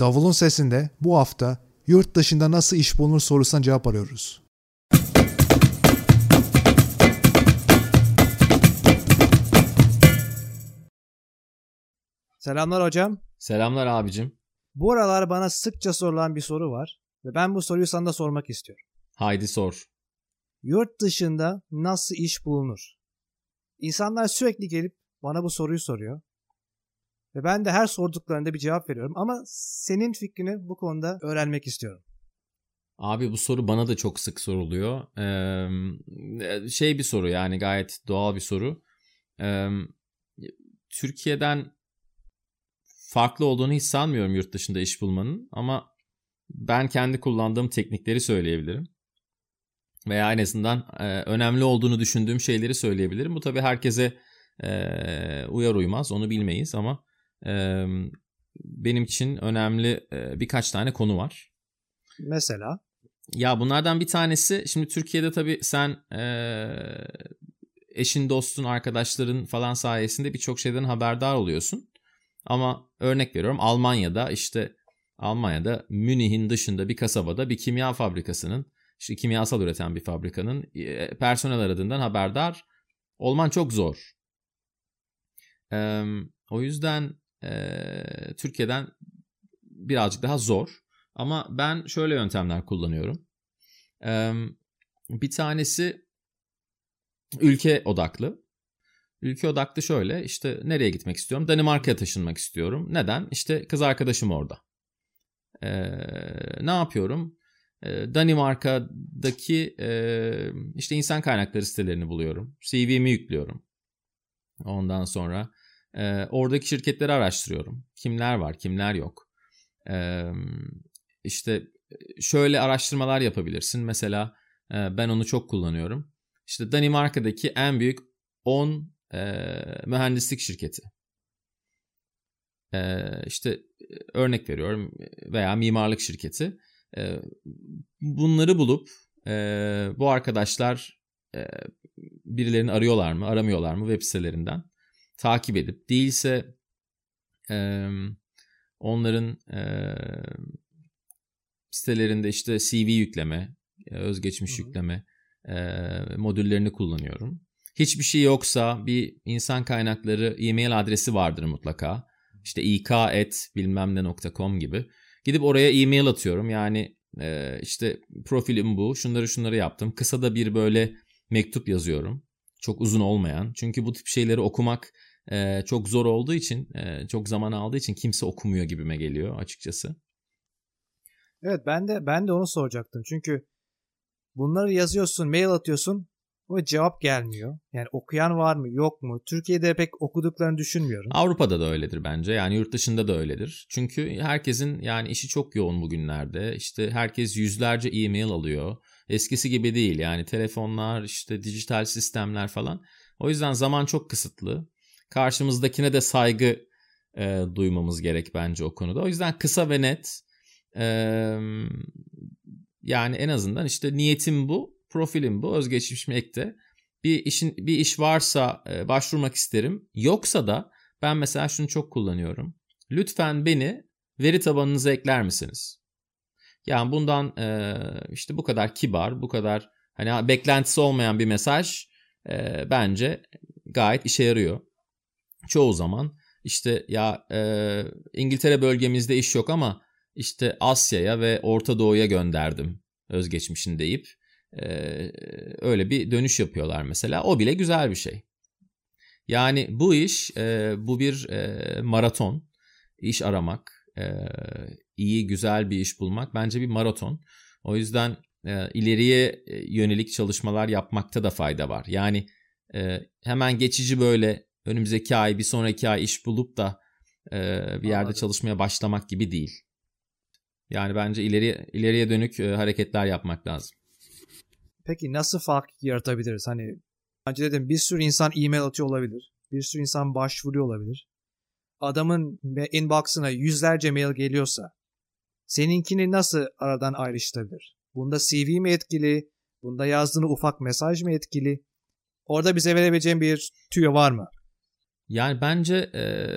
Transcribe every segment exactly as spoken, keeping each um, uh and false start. Davulun Sesinde bu hafta yurt dışında nasıl iş bulunur sorusuna cevap arıyoruz. Selamlar hocam. Selamlar abicim. Bu aralar bana sıkça sorulan bir soru var ve ben bu soruyu sana da sormak istiyorum. Haydi sor. Yurt dışında nasıl iş bulunur? İnsanlar sürekli gelip bana bu soruyu soruyor. Ve ben de her sorduklarında bir cevap veriyorum ama senin fikrini bu konuda öğrenmek istiyorum. Abi bu soru bana da çok sık soruluyor. Ee, şey bir soru yani gayet doğal bir soru. Ee, Türkiye'den farklı olduğunu hiç sanmıyorum yurt dışında iş bulmanın ama ben kendi kullandığım teknikleri söyleyebilirim. Veya en azından e, önemli olduğunu düşündüğüm şeyleri söyleyebilirim. Bu tabii herkese e, uyar uymaz onu bilmeyiz ama e, benim için önemli e, birkaç tane konu var. Mesela? Ya bunlardan bir tanesi şimdi Türkiye'de tabii sen e, eşin, dostun, arkadaşların falan sayesinde birçok şeyden haberdar oluyorsun. Ama örnek veriyorum Almanya'da işte Almanya'da Münih'in dışında bir kasabada bir kimya fabrikasının İşte kimyasal üreten bir fabrikanın personel aradığından haberdar olman çok zor. Ee, o yüzden e, Türkiye'den birazcık daha zor. Ama ben şöyle yöntemler kullanıyorum. Ee, bir tanesi ülke odaklı. Ülke odaklı şöyle işte nereye gitmek istiyorum? Danimarka'ya taşınmak istiyorum. Neden? İşte kız arkadaşım orada. Ee, ne yapıyorum? Danimarka'daki işte insan kaynakları sitelerini buluyorum. C V'mi yüklüyorum. Ondan sonra oradaki şirketleri araştırıyorum. Kimler var, kimler yok. İşte şöyle araştırmalar yapabilirsin. Mesela ben onu çok kullanıyorum. İşte Danimarka'daki en büyük on mühendislik şirketi. İşte örnek veriyorum veya mimarlık şirketi. Bunları bulup bu arkadaşlar birilerini arıyorlar mı aramıyorlar mı web sitelerinden takip edip değilse onların sitelerinde işte C V yükleme, özgeçmiş yükleme modüllerini kullanıyorum. Hiçbir şey yoksa bir insan kaynakları e-mail adresi vardır mutlaka. İşte i k at bilmem ne nokta com gibi. Gidip oraya e-mail atıyorum yani e, işte profilim bu şunları şunları yaptım. Kısa da bir böyle mektup yazıyorum. Çok uzun olmayan çünkü bu tip şeyleri okumak e, çok zor olduğu için e, çok zaman aldığı için kimse okumuyor gibime geliyor açıkçası. Evet ben de ben de onu soracaktım çünkü bunları yazıyorsun mail atıyorsun ama cevap gelmiyor. Yani okuyan var mı yok mu? Türkiye'de pek okuduklarını düşünmüyorum. Avrupa'da da öyledir bence. Yani yurt dışında da öyledir. Çünkü herkesin yani işi çok yoğun bugünlerde. İşte herkes yüzlerce e-mail alıyor. Eskisi gibi değil yani telefonlar işte dijital sistemler falan. O yüzden zaman çok kısıtlı. Karşımızdakine de saygı e, duymamız gerek bence o konuda. O yüzden kısa ve net e, yani en azından işte niyetim bu. Profilim bu, özgeçmişim ekte. Bir işin bir iş varsa e, başvurmak isterim. Yoksa da ben mesela şunu çok kullanıyorum. Lütfen beni veri tabanınıza ekler misiniz? Yani bundan e, işte bu kadar kibar, bu kadar hani beklentisi olmayan bir mesaj e, bence gayet işe yarıyor. Çoğu zaman işte ya e, İngiltere bölgemizde iş yok ama işte Asya'ya ve Orta Doğu'ya gönderdim özgeçmişini deyip Ee, öyle bir dönüş yapıyorlar mesela. O bile güzel bir şey. Yani bu iş e, bu bir e, maraton. İş aramak, e, iyi güzel bir iş bulmak bence bir maraton. O yüzden e, ileriye yönelik çalışmalar yapmakta da fayda var. Yani e, hemen geçici böyle önümüzdeki ay bir sonraki ay iş bulup da e, bir yerde Anladım. Çalışmaya başlamak gibi değil. Yani bence ileri ileriye dönük e, hareketler yapmak lazım. Peki nasıl fark yaratabiliriz? Hani önce dedim bir sürü insan e-mail atıyor olabilir. Bir sürü insan başvuruyor olabilir. Adamın inbox'ına yüzlerce mail geliyorsa seninkini nasıl aradan ayrıştırabilir? Bunda C V mi etkili? Bunda yazdığını ufak mesaj mı etkili? Orada bize verebileceğin bir tüyo var mı? Yani bence ee,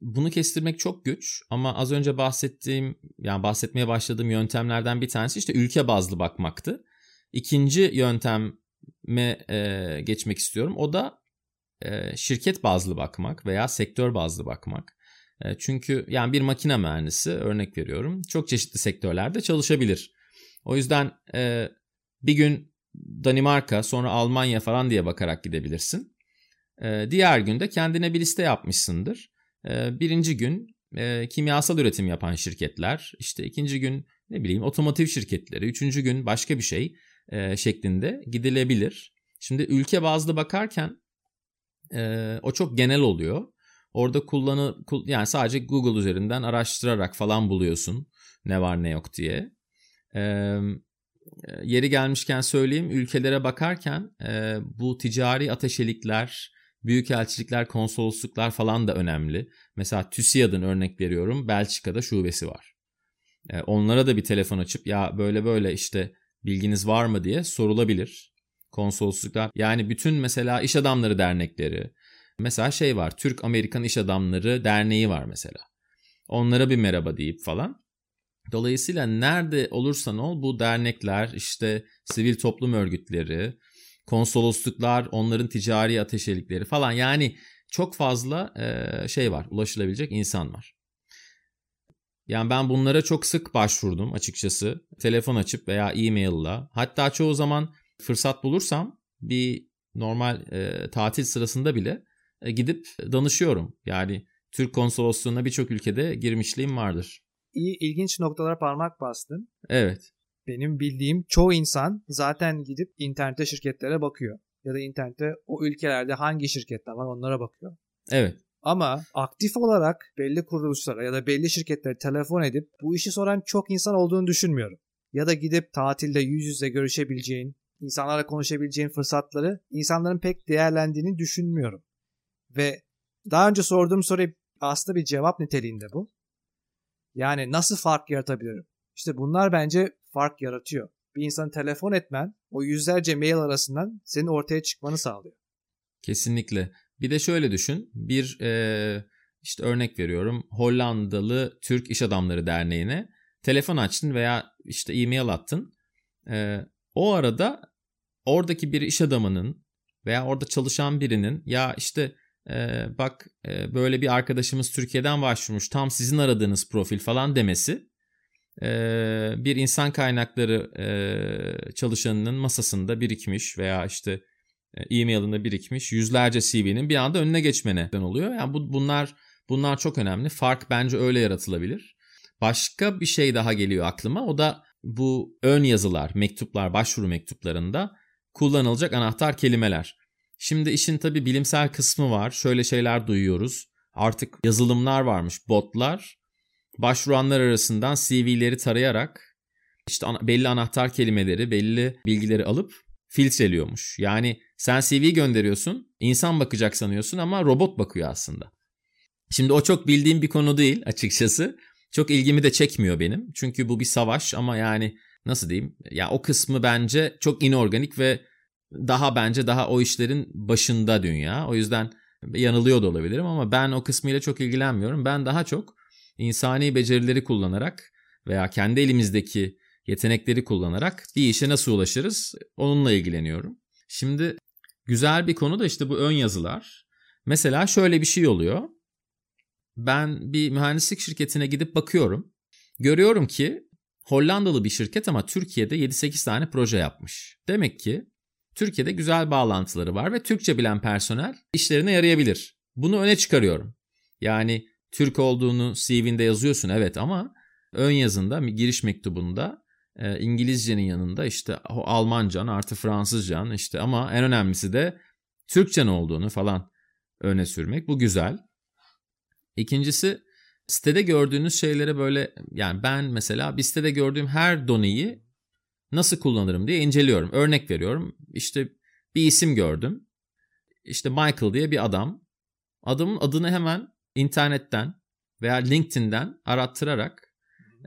Bunu kestirmek çok güç ama az önce bahsettiğim, yani bahsetmeye başladığım yöntemlerden bir tanesi işte ülke bazlı bakmaktı. İkinci yönteme e, geçmek istiyorum. O da e, şirket bazlı bakmak veya sektör bazlı bakmak. E, çünkü yani bir makine mühendisi, örnek veriyorum, çok çeşitli sektörlerde çalışabilir. O yüzden e, bir gün Danimarka, sonra Almanya falan diye bakarak gidebilirsin. E, diğer günde kendine bir liste yapmışsındır. Birinci gün e, kimyasal üretim yapan şirketler, işte ikinci gün ne bileyim otomotiv şirketleri, üçüncü gün başka bir şey e, şeklinde gidilebilir. Şimdi ülke bazlı bakarken e, o çok genel oluyor. Orada kullanı, yani sadece Google üzerinden araştırarak falan buluyorsun ne var ne yok diye. E, yeri gelmişken söyleyeyim, ülkelere bakarken e, bu ticari ateşelikler, büyükelçilikler, konsolosluklar falan da önemli. Mesela TÜSİAD'ın, örnek veriyorum, Belçika'da şubesi var. E, onlara da bir telefon açıp ya böyle böyle işte bilginiz var mı diye sorulabilir. Konsolosluklar, yani bütün mesela iş adamları dernekleri. Mesela şey var, Türk-Amerikan İş Adamları Derneği var mesela. Onlara bir merhaba deyip falan. Dolayısıyla nerede olursan ol bu dernekler, işte sivil toplum örgütleri, konsolosluklar, onların ticari ateşelikleri falan, yani çok fazla şey var, ulaşılabilecek insan var. Yani ben bunlara çok sık başvurdum açıkçası, telefon açıp veya e-mail'la. Hatta çoğu zaman fırsat bulursam bir normal e, tatil sırasında bile e, gidip danışıyorum. Yani Türk konsolosluğuna birçok ülkede girmişliğim vardır. İyi, ilginç noktalara parmak bastın. Evet. Benim bildiğim çoğu insan zaten gidip internette şirketlere bakıyor. Ya da internette o ülkelerde hangi şirketler var onlara bakıyor. Evet. Ama aktif olarak belli kuruluşlara ya da belli şirketlere telefon edip bu işi soran çok insan olduğunu düşünmüyorum. Ya da gidip tatilde yüz yüze görüşebileceğin, insanlarla konuşabileceğin fırsatları insanların pek değerlendiğini düşünmüyorum. Ve daha önce sorduğum soruya aslında bir cevap niteliğinde bu. Yani nasıl fark yaratabilirim? İşte bunlar bence fark yaratıyor. Bir insanı telefon etmen o yüzlerce mail arasından senin ortaya çıkmanı sağlıyor. Kesinlikle. Bir de şöyle düşün. Bir e, işte örnek veriyorum, Hollandalı Türk İş Adamları Derneği'ne telefon açtın veya işte e-mail attın. E, o arada oradaki bir iş adamının veya orada çalışan birinin ya işte e, bak e, böyle bir arkadaşımız Türkiye'den başvurmuş, tam sizin aradığınız profil falan demesi bir insan kaynakları çalışanının masasında birikmiş veya işte e-mailinde birikmiş yüzlerce C V'nin bir anda önüne geçmene oluyor. Yani bu, bunlar bunlar çok önemli. Fark bence öyle yaratılabilir. Başka bir şey daha geliyor aklıma. O da bu ön yazılar, mektuplar, başvuru mektuplarında kullanılacak anahtar kelimeler. Şimdi işin tabii bilimsel kısmı var. Şöyle şeyler duyuyoruz. Artık yazılımlar varmış, botlar. Başvuranlar arasından C V'leri tarayarak işte belli anahtar kelimeleri, belli bilgileri alıp filtreliyormuş. Yani sen C V gönderiyorsun, insan bakacak sanıyorsun ama robot bakıyor aslında. Şimdi o çok bildiğim bir konu değil açıkçası. Çok ilgimi de çekmiyor benim. Çünkü bu bir savaş ama yani nasıl diyeyim? Ya o kısmı bence çok inorganik ve daha bence daha o işlerin başında dünya. O yüzden yanılıyor da olabilirim ama ben o kısmıyla çok ilgilenmiyorum. Ben daha çok İnsani becerileri kullanarak veya kendi elimizdeki yetenekleri kullanarak bir işe nasıl ulaşırız onunla ilgileniyorum. Şimdi güzel bir konu da işte bu ön yazılar. Mesela şöyle bir şey oluyor. Ben bir mühendislik şirketine gidip bakıyorum. Görüyorum ki Hollandalı bir şirket ama Türkiye'de yedi sekiz tane proje yapmış. Demek ki Türkiye'de güzel bağlantıları var ve Türkçe bilen personel işlerine yarayabilir. Bunu öne çıkarıyorum. Yani Türk olduğunu C V'nde yazıyorsun, evet, ama ön yazında, giriş mektubunda e, İngilizcenin yanında işte Almancan artı Fransızcan işte, ama en önemlisi de Türkçen olduğunu falan öne sürmek. Bu güzel. İkincisi, sitede gördüğünüz şeylere böyle, yani ben mesela bir sitede gördüğüm her doneyi nasıl kullanırım diye inceliyorum. Örnek veriyorum, işte bir isim gördüm. İşte Michael diye bir adam. Adamın adını hemen İnternetten veya LinkedIn'den arattırarak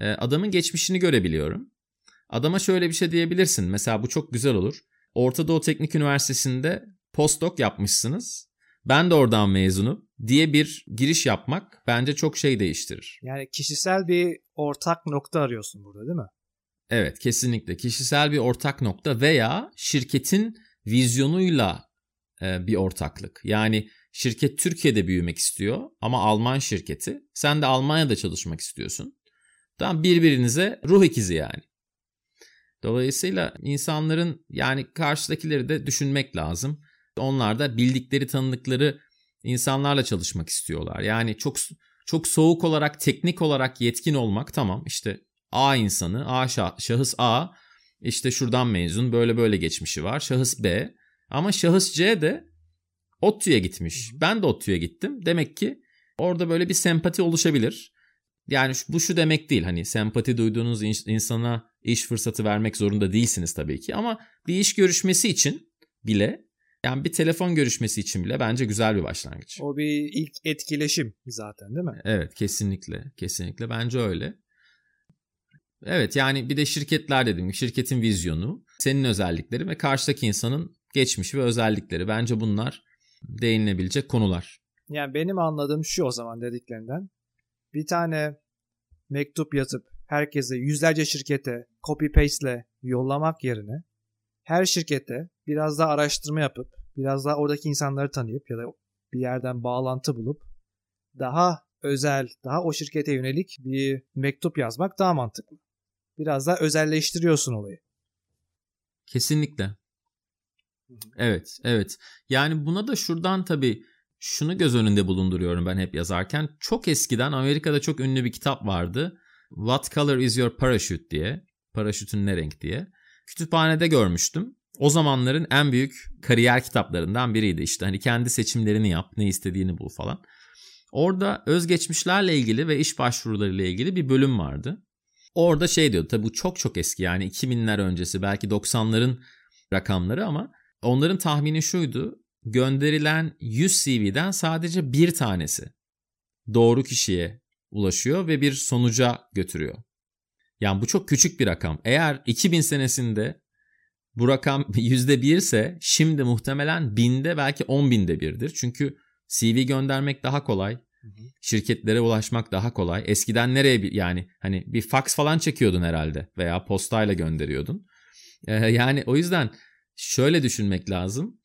adamın geçmişini görebiliyorum. Adama şöyle bir şey diyebilirsin. Mesela bu çok güzel olur. Orta Doğu Teknik Üniversitesi'nde postdoc yapmışsınız ben de oradan mezunum diye bir giriş yapmak bence çok şey değiştirir. Yani kişisel bir ortak nokta arıyorsun burada, değil mi? Evet, kesinlikle kişisel bir ortak nokta veya şirketin vizyonuyla bir ortaklık. Yani şirket Türkiye'de büyümek istiyor ama Alman şirketi. Sen de Almanya'da çalışmak istiyorsun. Tamam, birbirinize ruh ikizi yani. Dolayısıyla insanların, yani karşıdakileri de düşünmek lazım. Onlar da bildikleri, tanıdıkları insanlarla çalışmak istiyorlar. Yani çok çok soğuk olarak, teknik olarak yetkin olmak, tamam işte A insanı, A şah, şahıs A işte şuradan mezun, böyle böyle geçmişi var. Şahıs B, ama şahıs C de ODTÜ'ye gitmiş. Ben de ODTÜ'ye gittim. Demek ki orada böyle bir sempati oluşabilir. Yani bu şu demek değil, hani sempati duyduğunuz insana iş fırsatı vermek zorunda değilsiniz tabii ki, ama bir iş görüşmesi için bile, yani bir telefon görüşmesi için bile bence güzel bir başlangıç. O bir ilk etkileşim zaten, değil mi? Evet, kesinlikle. Kesinlikle bence öyle. Evet, yani bir de şirketler, dediğim gibi şirketin vizyonu, senin özellikleri ve karşıdaki insanın geçmişi ve özellikleri, bence bunlar değinilebilecek konular. Yani benim anladığım şu o zaman dediklerinden. Bir tane mektup yazıp herkese, yüzlerce şirkete copy paste'le yollamak yerine her şirkete biraz daha araştırma yapıp, biraz daha oradaki insanları tanıyıp ya da bir yerden bağlantı bulup daha özel, daha o şirkete yönelik bir mektup yazmak daha mantıklı. Biraz daha özelleştiriyorsun olayı. Kesinlikle. Evet, evet. Yani buna da şuradan tabii şunu göz önünde bulunduruyorum ben hep yazarken. Çok eskiden Amerika'da çok ünlü bir kitap vardı. What Color Is Your Parachute diye. Paraşütün ne renk diye. Kütüphanede görmüştüm. O zamanların en büyük kariyer kitaplarından biriydi. İşte hani kendi seçimlerini yap, ne istediğini bul falan. Orada özgeçmişlerle ilgili ve iş başvurularıyla ilgili bir bölüm vardı. Orada şey diyordu, tabii bu çok çok eski, yani iki binler öncesi, belki doksanların rakamları, ama onların tahmini şuydu. Gönderilen yüz C V'den sadece bir tanesi doğru kişiye ulaşıyor ve bir sonuca götürüyor. Yani bu çok küçük bir rakam. Eğer iki bin senesinde bu rakam yüzde bir ise, şimdi muhtemelen binde, belki on binde birdir. Çünkü C V göndermek daha kolay. Hı hı. Şirketlere ulaşmak daha kolay. Eskiden nereye, yani hani bir fax falan çekiyordun herhalde veya postayla gönderiyordun. Ee, yani o yüzden şöyle düşünmek lazım.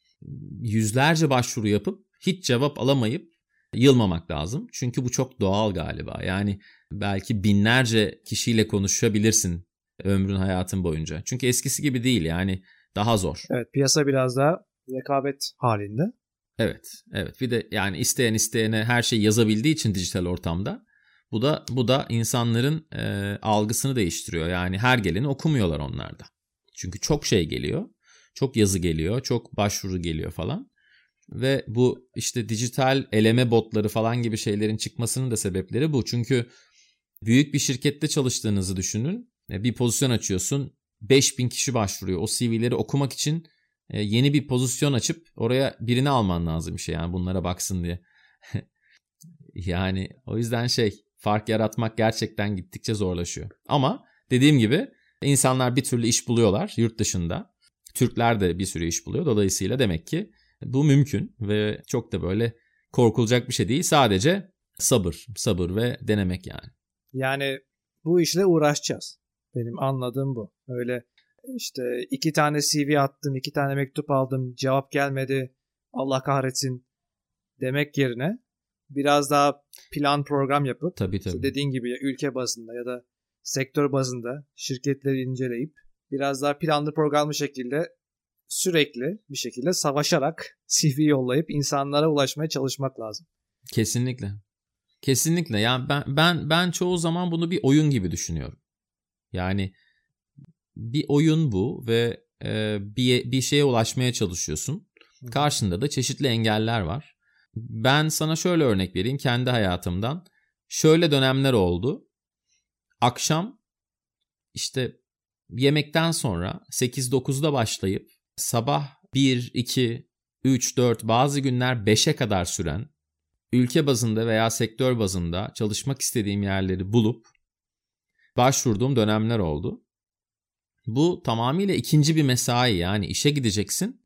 Yüzlerce başvuru yapıp hiç cevap alamayıp yılmamak lazım. Çünkü bu çok doğal galiba. Yani belki binlerce kişiyle konuşabilirsin ömrün, hayatın boyunca. Çünkü eskisi gibi değil, yani daha zor. Evet, piyasa biraz daha rekabet halinde. Evet, evet. Bir de yani isteyen isteyene her şeyi yazabildiği için dijital ortamda, bu da bu da insanların e, algısını değiştiriyor. Yani her geleni okumuyorlar onlar da. Çünkü çok şey geliyor. Çok yazı geliyor, çok başvuru geliyor falan. Ve bu işte dijital eleme botları falan gibi şeylerin çıkmasının da sebepleri bu. Çünkü büyük bir şirkette çalıştığınızı düşünün. Bir pozisyon açıyorsun, beş bin kişi başvuruyor. O C V'leri okumak için yeni bir pozisyon açıp oraya birini alman lazım, bir şey yani bunlara baksın diye. Yani o yüzden şey, fark yaratmak gerçekten gittikçe zorlaşıyor. Ama dediğim gibi insanlar bir türlü iş buluyorlar yurt dışında. Türkler de bir sürü iş buluyor. Dolayısıyla demek ki bu mümkün ve çok da böyle korkulacak bir şey değil. Sadece sabır, sabır ve denemek yani. Yani bu işle uğraşacağız. Benim anladığım bu. Öyle işte iki tane C V attım, iki tane mektup aldım, cevap gelmedi, Allah kahretsin demek yerine biraz daha plan program yapıp, tabii, tabii. İşte dediğin gibi ülke bazında ya da sektör bazında şirketleri inceleyip biraz daha planlı programlı şekilde, sürekli bir şekilde savaşarak C V yollayıp insanlara ulaşmaya çalışmak lazım. Kesinlikle. Kesinlikle. Yani ben ben ben çoğu zaman bunu bir oyun gibi düşünüyorum. Yani bir oyun bu ve e, bir bir şeye ulaşmaya çalışıyorsun. Karşında da çeşitli engeller var. Ben sana şöyle örnek vereyim kendi hayatımdan. Şöyle dönemler oldu. Akşam işte yemekten sonra sekiz dokuzda başlayıp sabah bir, iki, üç, dört, bazı günler beşe kadar süren, ülke bazında veya sektör bazında çalışmak istediğim yerleri bulup başvurduğum dönemler oldu. Bu tamamıyla ikinci bir mesai, yani işe gideceksin,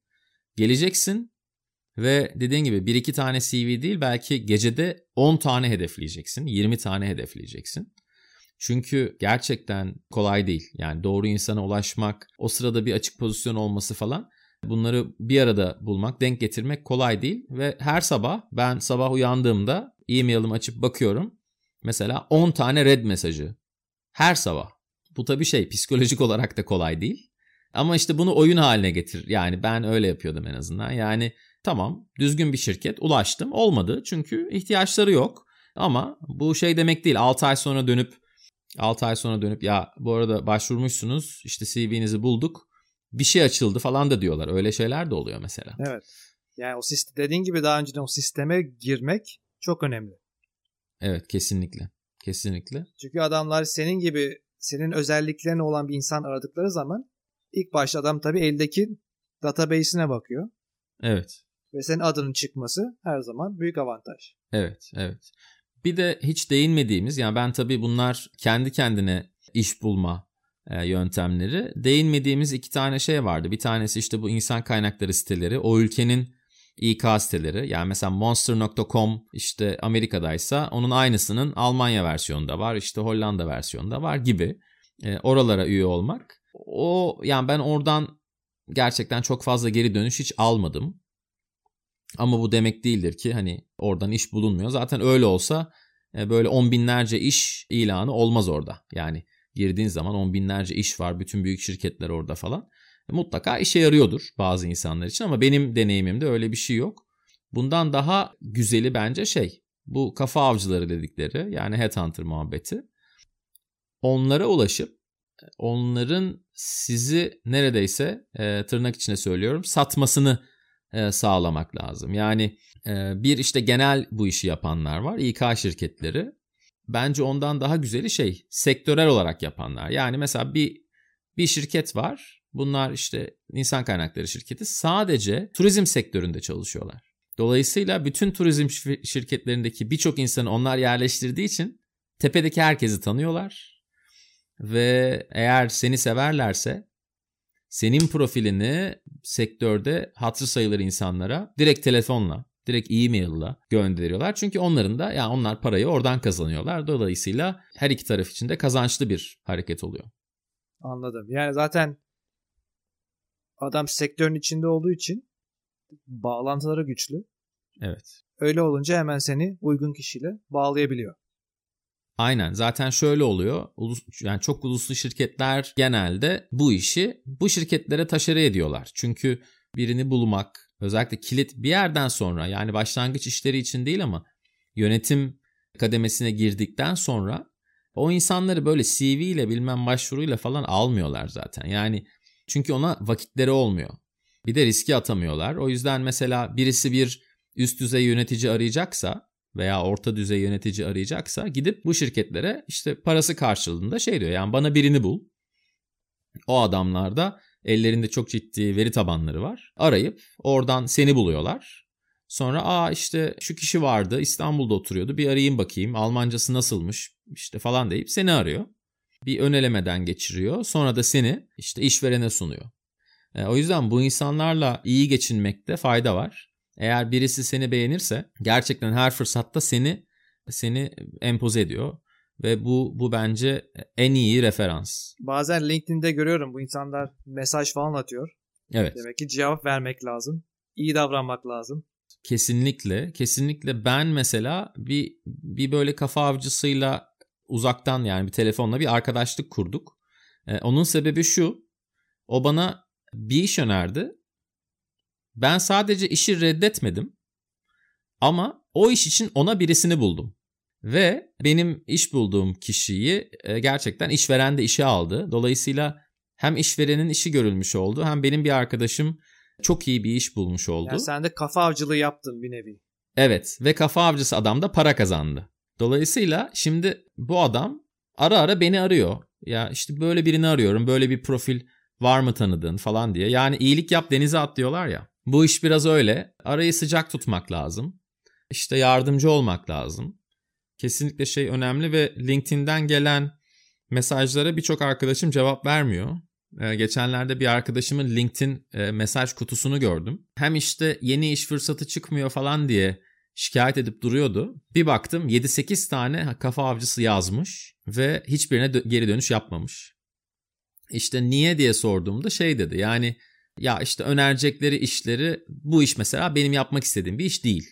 geleceksin, Ve dediğin gibi bir iki tane C V değil, belki gecede on tane hedefleyeceksin, yirmi tane hedefleyeceksin. Çünkü gerçekten kolay değil. Yani doğru insana ulaşmak, o sırada bir açık pozisyon olması falan, bunları bir arada bulmak, denk getirmek kolay değil. Ve her sabah ben sabah uyandığımda e-mail'ımı açıp bakıyorum. Mesela on tane red mesajı her sabah. Bu tabii şey, psikolojik olarak da kolay değil. Ama işte bunu oyun haline getir. Yani ben öyle yapıyordum en azından. Yani tamam, düzgün bir şirket, ulaştım, olmadı çünkü ihtiyaçları yok. Ama bu şey demek değil, altı ay sonra dönüp altı ay sonra dönüp ya bu arada başvurmuşsunuz, işte C V'nizi bulduk, bir şey açıldı falan da diyorlar. Öyle şeyler de oluyor mesela. Evet. Yani o sistem, dediğin gibi daha önceden o sisteme girmek çok önemli. Evet, kesinlikle. Kesinlikle. Çünkü adamlar senin gibi, senin özelliklerine olan bir insan aradıkları zaman ilk başta adam tabii eldeki database'ine bakıyor. Evet. Ve senin adının çıkması her zaman büyük avantaj. Evet, evet. Bir de hiç değinmediğimiz, yani ben tabii bunlar kendi kendine iş bulma e, yöntemleri. Değinmediğimiz iki tane şey vardı. Bir tanesi işte bu insan kaynakları siteleri, o ülkenin İK siteleri. Yani mesela monster nokta com işte Amerika'daysa onun aynısının Almanya versiyonu da var, işte Hollanda versiyonu da var gibi. E, oralara üye olmak. O, yani ben oradan gerçekten çok fazla geri dönüş hiç almadım. Ama bu demek değildir ki hani oradan iş bulunmuyor. Zaten öyle olsa böyle on binlerce iş ilanı olmaz orada. Yani girdiğin zaman on binlerce iş var. Bütün büyük şirketler orada falan. Mutlaka işe yarıyordur bazı insanlar için. Ama benim deneyimimde öyle bir şey yok. Bundan daha güzeli bence şey, bu kafa avcıları dedikleri, yani headhunter muhabbeti. Onlara ulaşıp onların sizi neredeyse e, tırnak içinde söylüyorum satmasını e, sağlamak lazım. Yani e, bir işte genel bu işi yapanlar var, İK şirketleri. Bence ondan daha güzeli şey, sektörel olarak yapanlar. Yani mesela bir bir şirket var, bunlar işte insan kaynakları şirketi, sadece turizm sektöründe çalışıyorlar. Dolayısıyla bütün turizm şirketlerindeki birçok insanı onlar yerleştirdiği için tepedeki herkesi tanıyorlar. Ve eğer seni severlerse senin profilini sektörde hatırı sayılır insanlara direkt telefonla, direkt e-mail'la gönderiyorlar. Çünkü onların da, yani onlar parayı oradan kazanıyorlar. Dolayısıyla her iki taraf için de kazançlı bir hareket oluyor. Anladım. Yani zaten adam sektörün içinde olduğu için bağlantıları güçlü. Evet. Öyle olunca hemen seni uygun kişiyle bağlayabiliyor. Aynen, zaten şöyle oluyor, yani çok uluslu şirketler genelde bu işi bu şirketlere taşere ediyorlar. Çünkü birini bulmak, özellikle kilit bir yerden sonra, yani başlangıç işleri için değil ama yönetim kademesine girdikten sonra o insanları böyle C V ile bilmem başvuruyla falan almıyorlar zaten. Yani çünkü ona vakitleri olmuyor, bir de riski atamıyorlar. O yüzden mesela birisi bir üst düzey yönetici arayacaksa veya orta düzey yönetici arayacaksa gidip bu şirketlere işte parası karşılığında şey diyor, yani bana birini bul. O adamlar da ellerinde çok ciddi veri tabanları var. Arayıp oradan seni buluyorlar. Sonra aa işte şu kişi vardı, İstanbul'da oturuyordu, bir arayayım bakayım Almancası nasılmış işte falan deyip seni arıyor. Bir önelemeden geçiriyor, sonra da seni işte işverene sunuyor. O yüzden bu insanlarla iyi geçinmekte fayda var. Eğer birisi seni beğenirse gerçekten her fırsatta seni seni empoze ediyor ve bu bu bence en iyi referans. Bazen LinkedIn'de görüyorum bu insanlar mesaj falan atıyor. Evet. Demek ki cevap vermek lazım, iyi davranmak lazım. Kesinlikle, kesinlikle. Ben mesela bir bir böyle kafa avcısıyla uzaktan, yani bir telefonla bir arkadaşlık kurduk. Ee, onun sebebi şu, o bana bir iş önerdi. Ben sadece işi reddetmedim ama o iş için ona birisini buldum. Ve benim iş bulduğum kişiyi gerçekten işveren de işe aldı. Dolayısıyla hem işverenin işi görülmüş oldu, hem benim bir arkadaşım çok iyi bir iş bulmuş oldu. Yani sen de kafa avcılığı yaptın bir nevi. Evet, ve kafa avcısı adam da para kazandı. Dolayısıyla şimdi bu adam ara ara beni arıyor. Ya işte böyle birini arıyorum, böyle bir profil var mı tanıdığın falan diye. Yani iyilik yap denize at diyorlar ya. Bu iş biraz öyle. Arayı sıcak tutmak lazım. İşte yardımcı olmak lazım. Kesinlikle şey önemli ve LinkedIn'den gelen mesajlara birçok arkadaşım cevap vermiyor. Geçenlerde bir arkadaşımın LinkedIn mesaj kutusunu gördüm. Hem işte yeni iş fırsatı çıkmıyor falan diye şikayet edip duruyordu. Bir baktım yedi sekiz tane kafa avcısı yazmış ve hiçbirine dö- geri dönüş yapmamış. İşte niye diye sorduğumda şey dedi. Yani ya işte önerecekleri işleri, bu iş mesela benim yapmak istediğim bir iş değil.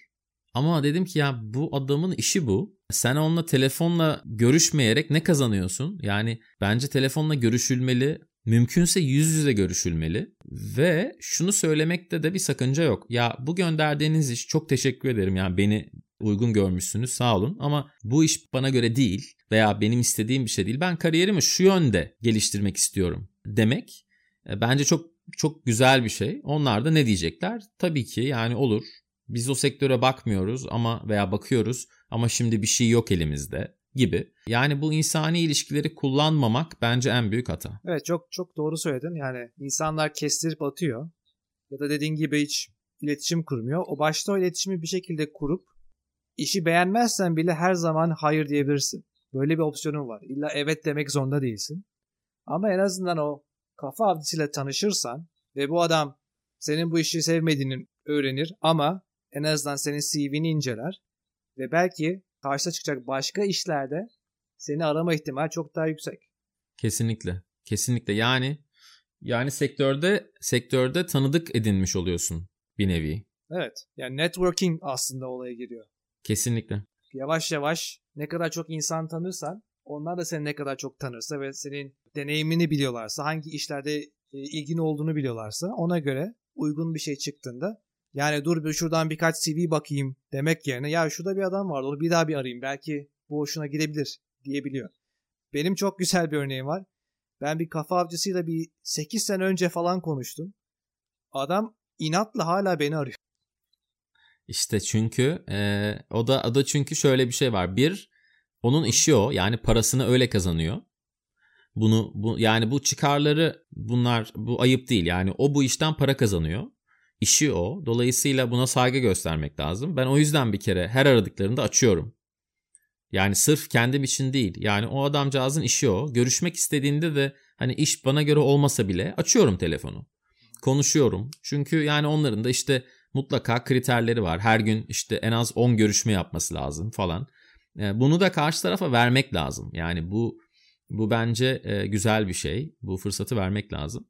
Ama dedim ki ya bu adamın işi bu. Sen onunla telefonla görüşmeyerek ne kazanıyorsun? Yani bence telefonla görüşülmeli. Mümkünse yüz yüze görüşülmeli ve şunu söylemekte de bir sakınca yok. Ya bu gönderdiğiniz iş, çok teşekkür ederim, yani beni uygun görmüşsünüz, sağ olun, ama bu iş bana göre değil veya benim istediğim bir şey değil. Ben kariyerimi şu yönde geliştirmek istiyorum demek e, bence çok çok güzel bir şey. Onlar da ne diyecekler? Tabii ki yani olur. Biz o sektöre bakmıyoruz ama veya bakıyoruz ama şimdi bir şey yok elimizde gibi. Yani bu insani ilişkileri kullanmamak bence en büyük hata. Evet, çok çok doğru söyledin. Yani insanlar kestirip atıyor ya da dediğin gibi hiç iletişim kurmuyor. O başta o iletişimi bir şekilde kurup işi beğenmezsen bile her zaman hayır diyebilirsin. Böyle bir opsiyonun var. İlla evet demek zorunda değilsin. Ama en azından o kafa avcısıyla tanışırsan ve bu adam senin bu işi sevmediğini öğrenir ama en azından senin C V'ni inceler ve belki karşına çıkacak başka işlerde seni arama ihtimali çok daha yüksek. Kesinlikle. Kesinlikle. Yani yani sektörde sektörde tanıdık edinmiş oluyorsun bir nevi. Evet. Yani networking aslında olaya giriyor. Kesinlikle. Yavaş yavaş ne kadar çok insan tanırsan, onlar da seni ne kadar çok tanırsa ve senin deneyimini biliyorlarsa, hangi işlerde ilgin olduğunu biliyorlarsa, ona göre uygun bir şey çıktığında, yani dur bir şuradan birkaç C V bakayım demek yerine, ya şurada bir adam vardı, onu bir daha bir arayayım, belki bu hoşuna gidebilir diyebiliyor. Benim çok güzel bir örneğim var. Ben bir kafa avcısıyla bir sekiz sene önce falan konuştum. Adam inatla hala beni arıyor. İşte çünkü e, o da o da çünkü şöyle bir şey var. Bir, onun işi o, yani parasını öyle kazanıyor. Bunu bu, yani bu çıkarları, bunlar, bu ayıp değil. Yani o bu işten para kazanıyor. İşi o. Dolayısıyla buna saygı göstermek lazım. Ben o yüzden bir kere her aradıklarında açıyorum. Yani sırf kendim için değil. Yani o adamcağızın işi o. Görüşmek istediğinde de hani iş bana göre olmasa bile açıyorum telefonu. Konuşuyorum. Çünkü yani onların da işte mutlaka kriterleri var. Her gün işte en az on görüşme yapması lazım falan. Bunu da karşı tarafa vermek lazım. Yani bu bu bence güzel bir şey. Bu fırsatı vermek lazım.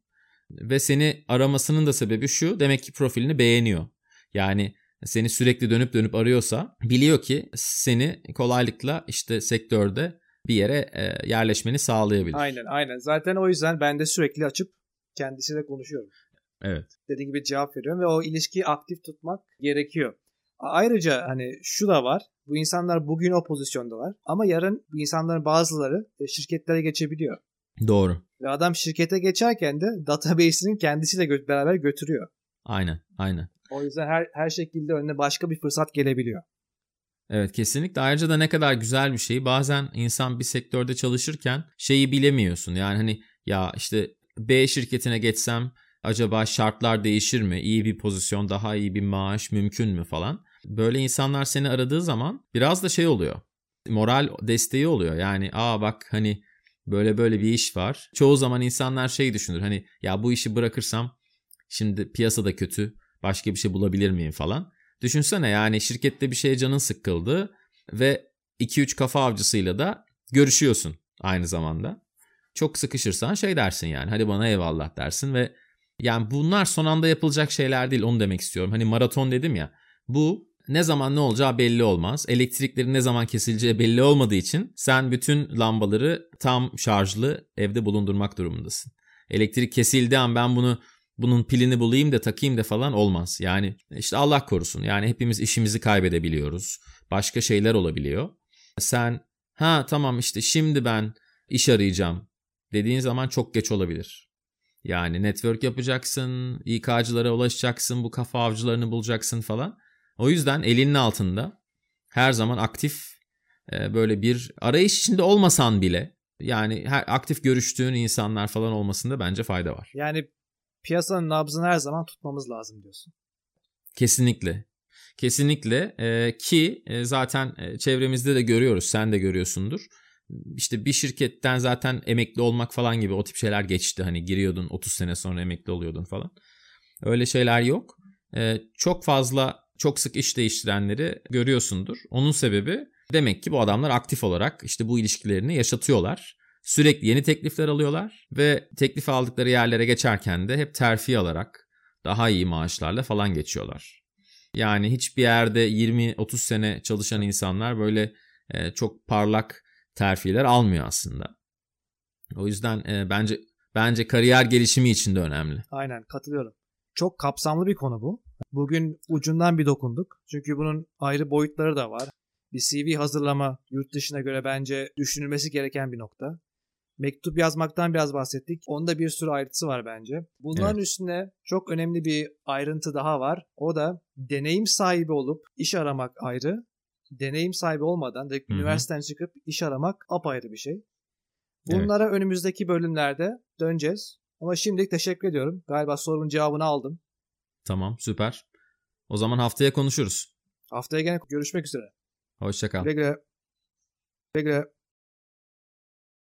Ve seni aramasının da sebebi şu. Demek ki profilini beğeniyor. Yani seni sürekli dönüp dönüp arıyorsa biliyor ki seni kolaylıkla işte sektörde bir yere yerleşmeni sağlayabilir. Aynen aynen. Zaten o yüzden ben de sürekli açıp kendisiyle konuşuyorum. Evet. Dediğim gibi cevap veriyorum ve o ilişkiyi aktif tutmak gerekiyor. Ayrıca hani şu da var. Bu insanlar bugün o pozisyondalar ama yarın bu insanların bazıları şirketlere geçebiliyor. Doğru. Ve adam şirkete geçerken de database'inin kendisiyle gö- beraber götürüyor. Aynen, aynen. O yüzden her her şekilde önüne başka bir fırsat gelebiliyor. Evet, kesinlikle. Ayrıca da ne kadar güzel bir şey. Bazen insan bir sektörde çalışırken şeyi bilemiyorsun. Yani hani ya işte B şirketine geçsem acaba şartlar değişir mi? İyi bir pozisyon, daha iyi bir maaş mümkün mü falan. Böyle insanlar seni aradığı zaman biraz da şey oluyor. Moral desteği oluyor. Yani aa bak hani böyle böyle bir iş var. Çoğu zaman insanlar şey düşünür. Hani ya bu işi bırakırsam şimdi piyasada kötü, başka bir şey bulabilir miyim falan. Düşünsene yani şirkette bir şeye canın sıkıldı ve iki üç kafa avcısıyla da görüşüyorsun aynı zamanda. Çok sıkışırsan şey dersin yani, hadi bana eyvallah dersin ve yani bunlar son anda yapılacak şeyler değil, onu demek istiyorum. Hani maraton dedim ya, bu ne zaman ne olacağı belli olmaz. Elektriklerin ne zaman kesileceği belli olmadığı için sen bütün lambaları tam şarjlı evde bulundurmak durumundasın. Elektrik kesildiği an ben bunu bunun pilini bulayım da takayım da falan olmaz. Yani işte Allah korusun. Yani hepimiz işimizi kaybedebiliyoruz. Başka şeyler olabiliyor. Sen ha tamam işte şimdi ben iş arayacağım dediğin zaman çok geç olabilir. Yani network yapacaksın, İK'cılara ulaşacaksın, bu kafa avcılarını bulacaksın falan. O yüzden elinin altında her zaman aktif böyle bir arayış içinde olmasan bile yani her aktif görüştüğün insanlar falan olmasında bence fayda var. Yani piyasanın nabzını her zaman tutmamız lazım diyorsun. Kesinlikle. Kesinlikle ee, ki zaten çevremizde de görüyoruz, sen de görüyorsundur. işte bir şirketten zaten emekli olmak falan gibi o tip şeyler geçti. Hani giriyordun otuz sene sonra emekli oluyordun falan. Öyle şeyler yok. Ee, çok fazla, çok sık iş değiştirenleri görüyorsundur. Onun sebebi demek ki bu adamlar aktif olarak işte bu ilişkilerini yaşatıyorlar. Sürekli yeni teklifler alıyorlar ve teklif aldıkları yerlere geçerken de hep terfi alarak daha iyi maaşlarla falan geçiyorlar. Yani hiçbir yerde yirmi otuz sene çalışan insanlar böyle e, çok parlak terfiler almıyor aslında. O yüzden e, bence bence kariyer gelişimi için de önemli. Aynen, katılıyorum. Çok kapsamlı bir konu bu. Bugün ucundan bir dokunduk. Çünkü bunun ayrı boyutları da var. Bir C V hazırlama yurt dışına göre bence düşünülmesi gereken bir nokta. Mektup yazmaktan biraz bahsettik. Onda bir sürü ayrıntısı var bence. Bunların evet. üstüne çok önemli bir ayrıntı daha var. O da deneyim sahibi olup iş aramak ayrı. Deneyim sahibi olmadan direkt Hı-hı. üniversiteden çıkıp iş aramak apayrı bir şey. Bunlara evet. önümüzdeki bölümlerde döneceğiz. Ama şimdilik teşekkür ediyorum. Galiba sorunun cevabını aldım. Tamam, süper. O zaman haftaya konuşuruz. Haftaya gene görüşmek üzere. Hoşça kal. Güle güle. Güle güle.